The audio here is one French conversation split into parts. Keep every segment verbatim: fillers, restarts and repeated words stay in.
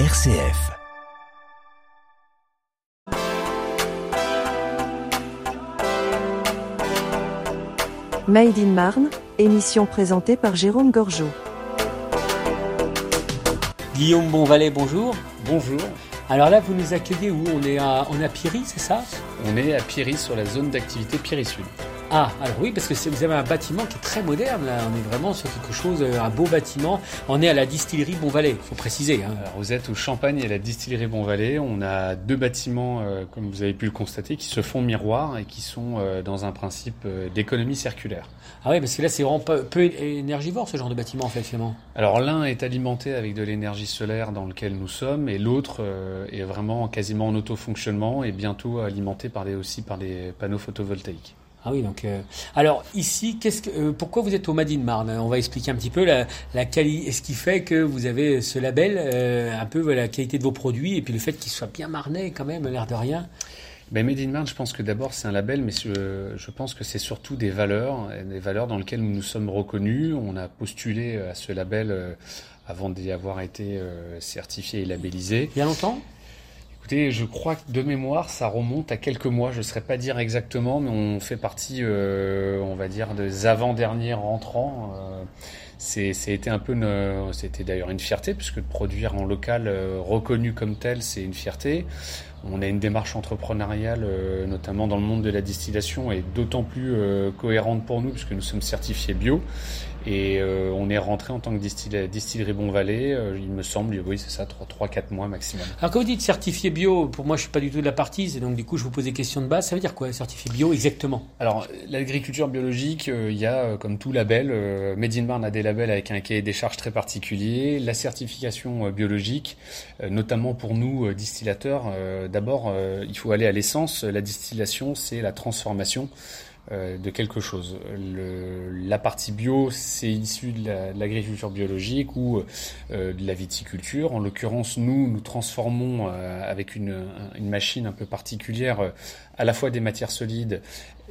R C F. Made in Marne, émission présentée par Jérôme Gorgeau. Guillaume Bonvalet, bonjour. Bonjour. Alors là, vous nous accueillez où? On est à, on est à Pierry, c'est ça? On est à Pierry, sur la zone d'activité Pierry-Sud. Ah, alors oui, parce que c'est, vous avez un bâtiment qui est très moderne, là. On est vraiment sur quelque chose, un beau bâtiment. On est à la distillerie Bonvalet, il faut préciser. Hein. Alors, vous êtes au Champagne et à la distillerie Bonvalet. On a deux bâtiments, euh, comme vous avez pu le constater, qui se font miroir et qui sont euh, dans un principe euh, d'économie circulaire. Ah oui, parce que là, c'est vraiment peu, peu énergivore, ce genre de bâtiment, en fait, finalement. Alors, l'un est alimenté avec de l'énergie solaire dans lequel nous sommes, et l'autre euh, est vraiment quasiment en autofonctionnement et bientôt alimenté par les, aussi par les panneaux photovoltaïques. Ah oui, donc euh, alors ici, qu'est-ce que, euh, pourquoi vous êtes au Made in Marne? On va expliquer un petit peu la, la quali- ce qui fait que vous avez ce label, euh, un peu la qualité de vos produits et puis le fait qu'ils soient bien marnais quand même, l'air de rien. Ben Made in Marne, je pense que d'abord c'est un label, mais je, je pense que c'est surtout des valeurs, des valeurs dans lesquelles nous nous sommes reconnus. On a postulé à ce label euh, avant d'y avoir été euh, certifié et labellisé. Il y a longtemps ? Écoutez, je crois que de mémoire, ça remonte à quelques mois. Je ne saurais pas dire exactement, mais on fait partie, euh, on va dire, des avant-derniers rentrants. Euh, c'est, c'était un peu, une, c'était d'ailleurs une fierté, puisque de produire en local euh, reconnu comme tel, c'est une fierté. On a une démarche entrepreneuriale, euh, notamment dans le monde de la distillation, et d'autant plus euh, cohérente pour nous, puisque nous sommes certifiés bio. Et euh, on est rentré en tant que distille, distillerie Bonvalet, euh, il me semble, oui c'est ça, trois à quatre mois maximum. Alors quand vous dites certifié bio, pour moi je ne suis pas du tout de la partie, c'est donc du coup je vous pose des questions de base, ça veut dire quoi certifié bio exactement? Alors l'agriculture biologique, il euh, y a euh, comme tout label, euh, Made in Marne a des labels avec un cahier des charges très particulier, la certification euh, biologique, euh, notamment pour nous euh, distillateurs, euh, d'abord euh, il faut aller à l'essence, la distillation c'est la transformation de quelque chose. Le, la partie bio, c'est issu de, la, de l'agriculture biologique ou euh, de la viticulture. En l'occurrence, nous, nous transformons euh, avec une, une machine un peu particulière euh, à la fois des matières solides,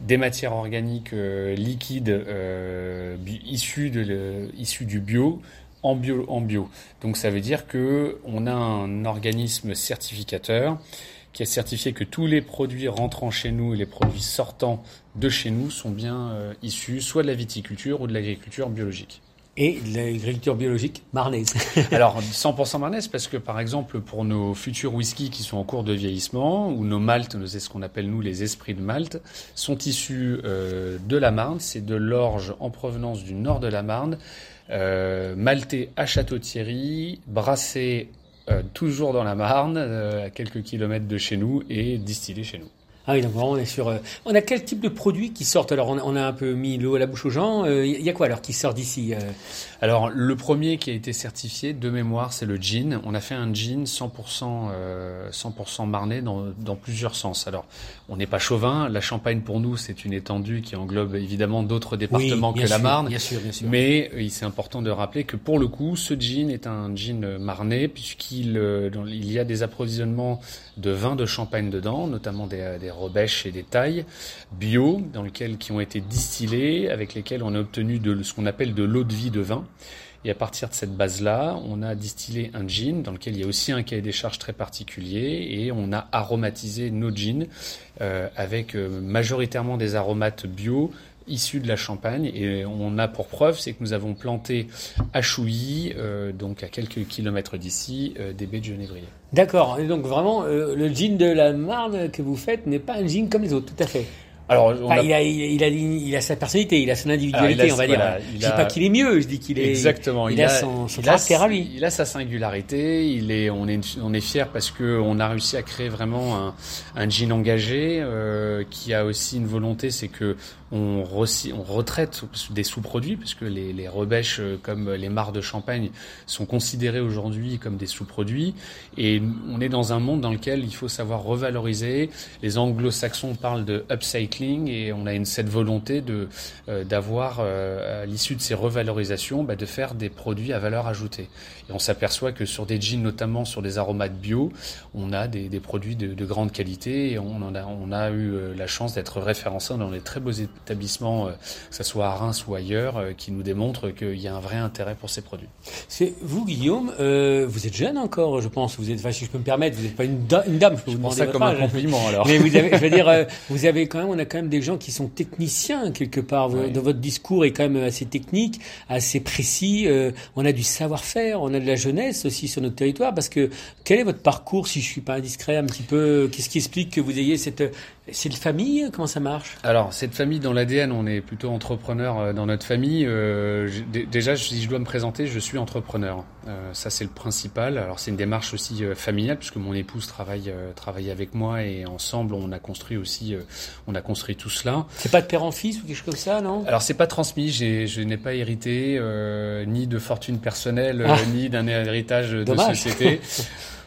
des matières organiques euh, liquides euh, issues, de, euh, issues du bio, en bio, en bio. Donc ça veut dire que on a un organisme certificateur qui a certifié que tous les produits rentrant chez nous et les produits sortant de chez nous sont bien euh, issus soit de la viticulture ou de l'agriculture biologique. Et de l'agriculture biologique marnaise. Alors, cent pour cent marnaise, parce que par exemple, pour nos futurs whisky qui sont en cours de vieillissement, ou nos maltes, c'est ce qu'on appelle nous les esprits de Malte, sont issus euh, de la Marne, c'est de l'orge en provenance du nord de la Marne, euh, malté à Château-Thierry, brassé Euh, toujours dans la Marne, euh, à quelques kilomètres de chez nous et distillé chez nous. Ah oui, donc vraiment on est sur... Euh, on a quel type de produits qui sortent? Alors on a, on a un peu mis l'eau à la bouche aux gens. Il euh, y a quoi alors qui sort d'ici euh... Alors le premier qui a été certifié de mémoire, c'est le gin. On a fait un gin cent pour cent, euh, cent pour cent marnais dans, dans plusieurs sens. Alors on n'est pas chauvin. La Champagne pour nous, c'est une étendue qui englobe évidemment d'autres départements oui, que sûr, la Marne. Bien sûr, bien sûr. Mais euh, c'est important de rappeler que pour le coup, ce gin est un gin marnais puisqu'il euh, il y a des approvisionnements de vins de Champagne dedans, notamment des, des rebèches et des tailles bio dans lequel qui ont été distillés, avec lesquels on a obtenu de ce qu'on appelle de l'eau de vie de vin. Et à partir de cette base-là, on a distillé un gin dans lequel il y a aussi un cahier des charges très particulier et on a aromatisé nos gins euh, avec euh, majoritairement des aromates bio issus de la Champagne. Et on a pour preuve, c'est que nous avons planté à Chouilly, euh, donc à quelques kilomètres d'ici, euh, des baies de genévrier. D'accord. Et donc vraiment, euh, le gin de la Marne que vous faites n'est pas un gin comme les autres, tout à fait. Alors, on enfin, a... Il, a, il, a, il a sa personnalité, il a son individualité, a, on va voilà, dire. Je ne a... dis pas qu'il est mieux, je dis qu'il est... Exactement. Il, il a, a son, son il caractère a, à lui. Il a sa singularité, il est, on, est, on est fiers parce qu'on a réussi à créer vraiment un, un gin engagé euh, qui a aussi une volonté, c'est que on, re, on retraite des sous-produits, parce que les, les rebèches comme les mares de Champagne sont considérées aujourd'hui comme des sous-produits. Et on est dans un monde dans lequel il faut savoir revaloriser. Les anglo-saxons parlent de upcycling. Et on a une, cette volonté de, euh, d'avoir, euh, à l'issue de ces revalorisations, bah, de faire des produits à valeur ajoutée. Et on s'aperçoit que sur des gins, notamment sur des aromates bio, on a des, des produits de, de grande qualité et on, en a, on a eu la chance d'être référencés dans des très beaux établissements, que ce soit à Reims ou ailleurs, qui nous démontrent qu'il y a un vrai intérêt pour ces produits. C'est vous, Guillaume, euh, vous êtes jeune encore, je pense. Vous êtes, enfin, si je peux me permettre, vous n'êtes pas une, da- une dame. Je peux je vous pense ça comme âge. Un compliment, alors. Mais vous avez, je veux dire, euh, vous avez quand même, on a quand même des gens qui sont techniciens quelque part. Oui. Dans votre discours est quand même assez technique, assez précis. Euh, on a du savoir-faire, on a de la jeunesse aussi sur notre territoire. Parce que quel est votre parcours, si je suis pas indiscret, un petit peu, qu'est-ce qui explique que vous ayez cette cette famille? Comment ça marche? Alors, cette famille, dans l'A D N, on est plutôt entrepreneur dans notre famille. Euh, déjà, si je dois me présenter, je suis entrepreneur. Euh, ça, c'est le principal. Alors, c'est une démarche aussi euh, familiale, puisque mon épouse travaille euh, travaille avec moi, et ensemble, on a construit aussi, euh, on a construit tout cela. C'est pas de père en fils ou quelque chose comme ça, non? Alors, c'est pas transmis. J'ai, je n'ai pas hérité euh, ni de fortune personnelle, ah. euh, ni d'un héritage de Dommage. Société.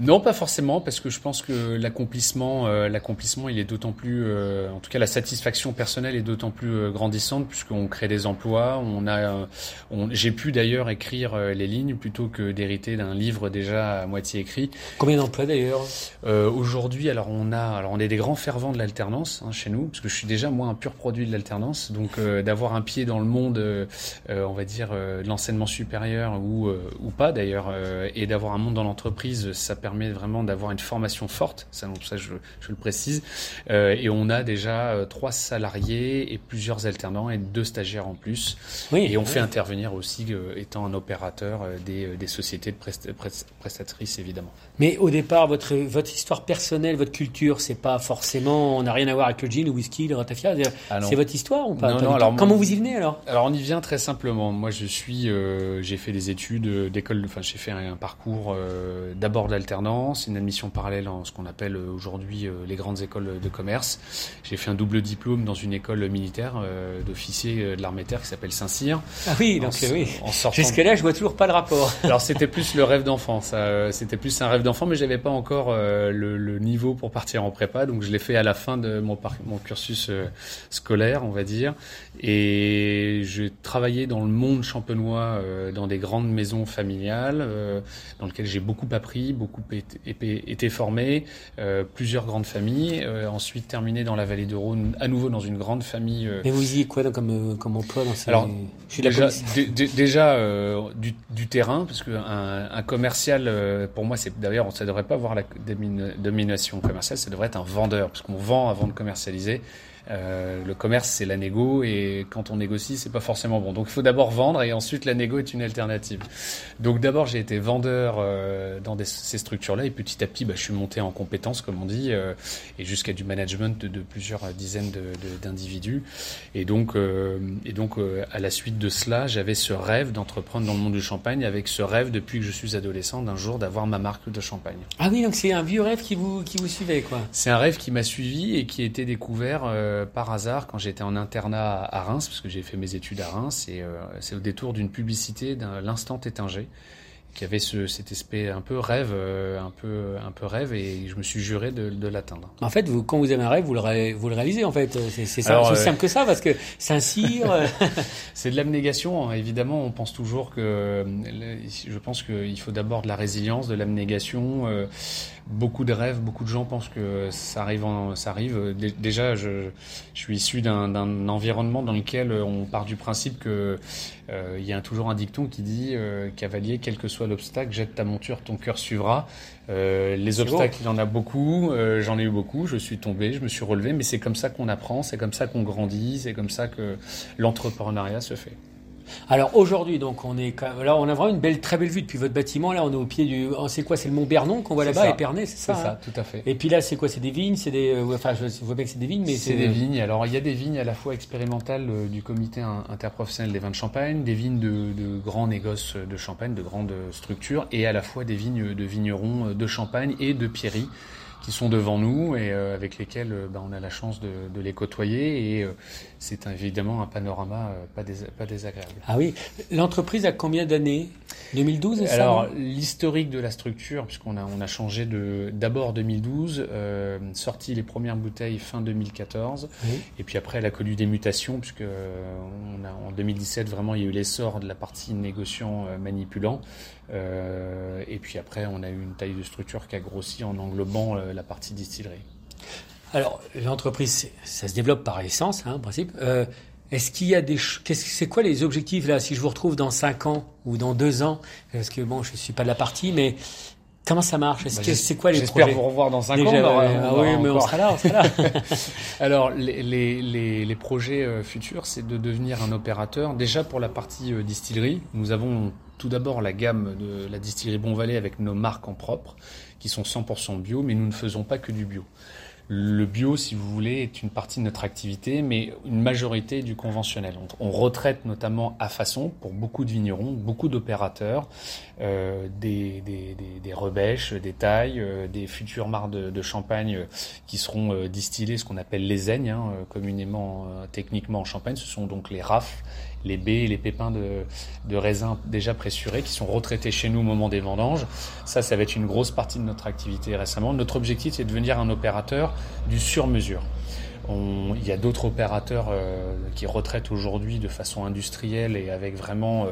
Non, pas forcément, parce que je pense que l'accomplissement, euh, l'accomplissement, il est d'autant plus, euh, en tout cas, la satisfaction personnelle est d'autant plus euh, grandissante, puisqu'on crée des emplois. On a, euh, on, j'ai pu d'ailleurs écrire euh, les lignes plutôt que d'hériter d'un livre déjà à moitié écrit. Combien d'emplois d'ailleurs euh, aujourd'hui? Alors on a, alors on est des grands fervents de l'alternance hein, chez nous, parce que je suis déjà moi un pur produit de l'alternance, donc euh, d'avoir un pied dans le monde, euh, euh, on va dire, euh, de l'enseignement supérieur ou euh, ou pas d'ailleurs, euh, et d'avoir un monde dans l'entreprise, ça permet permet vraiment d'avoir une formation forte, ça, donc ça je, je le précise, euh, et on a déjà euh, trois salariés et plusieurs alternants et deux stagiaires en plus, oui, et on oui. fait intervenir aussi, euh, étant un opérateur, euh, des, euh, des sociétés de prest- prest- prestatrices évidemment. Mais au départ, votre, votre histoire personnelle, votre culture, c'est pas forcément, on n'a rien à voir avec le gin, le whisky, le ratafia, c'est, ah c'est votre histoire ou pas? Non, non, alors, comment moi, vous y venez alors? Alors on y vient très simplement, moi je suis, euh, j'ai fait des études euh, d'école, enfin j'ai fait un, un parcours euh, d'abord de l'alternance, une admission parallèle en ce qu'on appelle aujourd'hui les grandes écoles de commerce. J'ai fait un double diplôme dans une école militaire euh, d'officier de l'armée de terre qui s'appelle Saint-Cyr. Ah oui, donc en, oui. En sortant... Jusque-là, je vois toujours pas le rapport. Alors c'était plus le rêve d'enfant, ça. C'était plus un rêve d'enfant, mais j'avais pas encore euh, le, le niveau pour partir en prépa, donc je l'ai fait à la fin de mon, par... mon cursus euh, scolaire, on va dire. Et j'ai travaillé dans le monde champenois, euh, dans des grandes maisons familiales, euh, dans lesquelles j'ai beaucoup appris, beaucoup été formé, euh, plusieurs grandes familles, euh, ensuite terminé dans la vallée de Rhône, à nouveau dans une grande famille. Euh... Mais vous y êtes quoi donc, comme, comme emploi dans ces... Alors, je suis déjà, d- d- déjà euh, du, du terrain, parce qu'un un commercial, euh, pour moi, c'est, d'ailleurs, ça ne devrait pas avoir la domination commerciale, ça devrait être un vendeur, parce qu'on vend avant de commercialiser. Euh, le commerce, c'est la négo, et quand on négocie, c'est pas forcément bon. Donc, il faut d'abord vendre, et ensuite la négo est une alternative. Donc, d'abord, j'ai été vendeur euh, dans des, ces structures-là, et petit à petit, bah, je suis monté en compétences, comme on dit, euh, et jusqu'à du management de, de plusieurs dizaines de, de, d'individus. Et donc, euh, et donc, euh, à la suite de cela, j'avais ce rêve d'entreprendre dans le monde du champagne, avec ce rêve depuis que je suis adolescent d'un jour d'avoir ma marque de champagne. Ah oui, donc c'est un vieux rêve qui vous qui vous suivait, quoi. C'est un rêve qui m'a suivi et qui a été découvert. Euh, par hasard quand j'étais en internat à Reims, parce que j'ai fait mes études à Reims, et euh, c'est au détour d'une publicité d'un l'instant Tétinger qui avait ce, cet aspect un peu rêve, euh, un peu un peu rêve, et je me suis juré de, de l'atteindre. En fait, vous, quand vous avez un rêve, vous le, ré, vous le réalisez en fait. C'est, c'est simple, Alors, euh... simple que ça, parce que Saint-Cyr, euh... c'est de l'abnégation. Hein. Évidemment, on pense toujours que, je pense qu'il faut d'abord de la résilience, de l'abnégation. Euh, beaucoup de rêves, beaucoup de gens pensent que ça arrive. En, ça arrive. Déjà, je, je suis issu d'un, d'un environnement dans lequel on part du principe que euh, il y a toujours un dicton qui dit euh, cavalier, quel que soit l'obstacle, jette ta monture, ton cœur suivra. Euh, les c'est obstacles, bon. Il y en a beaucoup. Euh, j'en ai eu beaucoup. Je suis tombé, je me suis relevé, mais c'est comme ça qu'on apprend, c'est comme ça qu'on grandit, c'est comme ça que l'entrepreneuriat se fait. Alors aujourd'hui, donc on est quand même, là, on a vraiment une belle, très belle vue depuis votre bâtiment. Là, on est au pied du, c'est quoi, c'est le Mont Bernon qu'on voit c'est là-bas, Épernay, c'est ça. C'est ça, hein, tout à fait. Et puis là, c'est quoi, c'est des vignes, c'est des, enfin, je vois bien que c'est des vignes, mais c'est, c'est des vignes. Alors il y a des vignes à la fois expérimentales euh, du comité interprofessionnel des vins de Champagne, des vignes de, de grands négoces de Champagne, de grandes structures, et à la fois des vignes de vignerons de Champagne et de Pierry qui sont devant nous et euh, avec lesquels euh, bah, on a la chance de, de les côtoyer, et euh, c'est évidemment un panorama euh, pas, dés- pas désagréable. Ah oui, l'entreprise a combien d'années? deux mille douze, c'est Alors, ça l'historique de la structure, puisqu'on a, on a changé de, d'abord deux mille douze, euh, sorti les premières bouteilles fin deux mille quatorze, oui. Et puis après elle a connu des mutations, puisque euh, on a, en deux mille dix-sept vraiment il y a eu l'essor de la partie négociant-manipulant, euh, et puis après on a eu une taille de structure qui a grossi en englobant euh, la partie distillerie. Alors, l'entreprise, ça se développe par essence, hein, en principe. Euh, est-ce qu'il y a des... Qu'est-ce, c'est quoi les objectifs, là, si je vous retrouve dans cinq ans ou dans deux ans? Parce que, bon, je ne suis pas de la partie, mais comment ça marche? Est-ce bah, que, c'est quoi les j'espère projets? J'espère vous revoir dans cinq Déjà, ans. Bah, euh, on ah, oui, mais encore. on sera là, on sera là. Alors, les, les, les, les projets futurs, c'est de devenir un opérateur. Déjà, pour la partie euh, distillerie, nous avons... Tout d'abord, la gamme de la distillerie Bonvalet avec nos marques en propre, qui sont cent pour cent bio, mais nous ne faisons pas que du bio. Le bio, si vous voulez, est une partie de notre activité, mais une majorité du conventionnel. On retraite notamment à façon, pour beaucoup de vignerons, beaucoup d'opérateurs, euh, des, des, des, des rebêches, des tailles, euh, des futures marques de, de champagne euh, qui seront euh, distillées, ce qu'on appelle les aignes, hein, communément, euh, techniquement en champagne. Ce sont donc les rafles, les baies, les pépins de, de raisins déjà pressurés qui sont retraités chez nous au moment des vendanges. Ça, ça va être une grosse partie de notre activité récemment. Notre objectif, c'est de devenir un opérateur du sur-mesure. On, il y a d'autres opérateurs euh, qui retraitent aujourd'hui de façon industrielle et avec vraiment euh,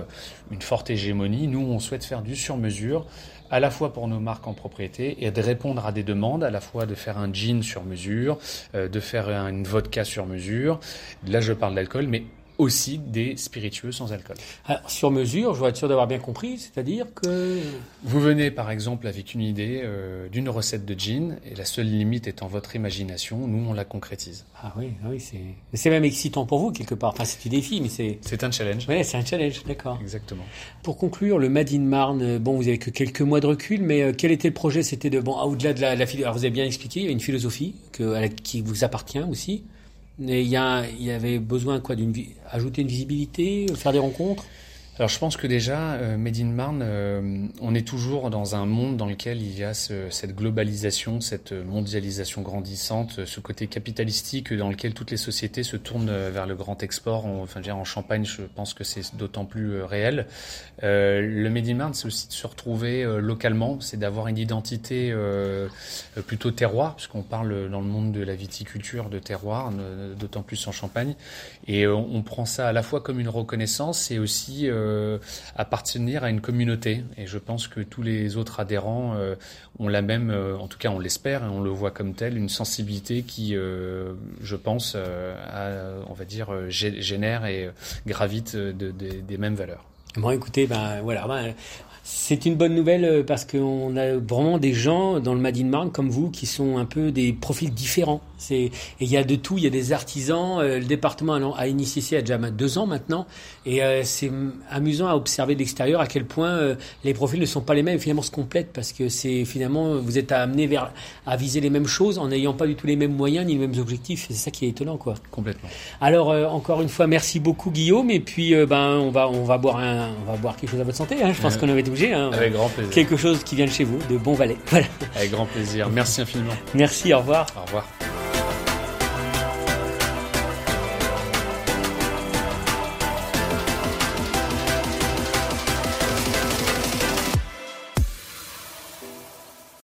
une forte hégémonie. Nous, on souhaite faire du sur-mesure, à la fois pour nos marques en propriété et de répondre à des demandes, à la fois de faire un gin sur mesure, euh, de faire une vodka sur mesure. Là, je parle d'alcool, mais aussi des spiritueux sans alcool. Alors, sur mesure, je dois être sûr d'avoir bien compris, c'est-à-dire que... Vous venez, par exemple, avec une idée euh, d'une recette de gin, et la seule limite étant votre imagination, nous, on la concrétise. Ah oui, ah oui, c'est... c'est même excitant pour vous, quelque part. Enfin, c'est du défi, mais c'est... C'est un challenge. Oui, c'est un challenge, d'accord. Exactement. Pour conclure, le Made in Marne, bon, vous n'avez que quelques mois de recul, mais quel était le projet? C'était de... Bon, au-delà de la... la alors, vous avez bien expliqué, il y a une philosophie que... à la... qui vous appartient aussi. Et il y, a, il y avait besoin quoi, d'une, ajouter une visibilité, faire des rencontres? Alors je pense que déjà, euh, Made in Marne, euh, on est toujours dans un monde dans lequel il y a ce, cette globalisation, cette mondialisation grandissante, ce côté capitalistique dans lequel toutes les sociétés se tournent vers le grand export. On, enfin, je veux dire, en Champagne, je pense que c'est d'autant plus euh, réel. Euh, le Made in Marne, c'est aussi de se retrouver euh, localement, c'est d'avoir une identité euh, plutôt terroir, puisqu'on parle dans le monde de la viticulture de terroir, euh, d'autant plus en Champagne. Et euh, on prend ça à la fois comme une reconnaissance et aussi... Euh, appartenir à une communauté, et je pense que tous les autres adhérents euh, ont la même, euh, en tout cas on l'espère et on le voit comme tel, une sensibilité qui euh, je pense euh, à, on va dire euh, génère et gravite de, de, des mêmes valeurs. Bon, écoutez, ben voilà, ben, c'est une bonne nouvelle parce qu'on a vraiment des gens dans le Made in Marne comme vous qui sont un peu des profils différents. C'est, il y a de tout, il y a des artisans. Euh, le département a, a initié ça il y a déjà deux ans maintenant, et euh, c'est amusant à observer de l'extérieur à quel point euh, les profils ne sont pas les mêmes, finalement se complètent, parce que c'est finalement vous êtes amenés vers à viser les mêmes choses en n'ayant pas du tout les mêmes moyens ni les mêmes objectifs. C'est ça qui est étonnant, quoi. Complètement. Alors euh, encore une fois, merci beaucoup Guillaume, et puis euh, ben on va on va boire un on va boire quelque chose à votre santé. Hein. Je pense euh, qu'on avait obligé. Hein. Avec grand plaisir. Quelque chose qui vient de chez vous, de Bonvalet. Voilà. Avec grand plaisir. Merci infiniment. Merci. Au revoir. Au revoir.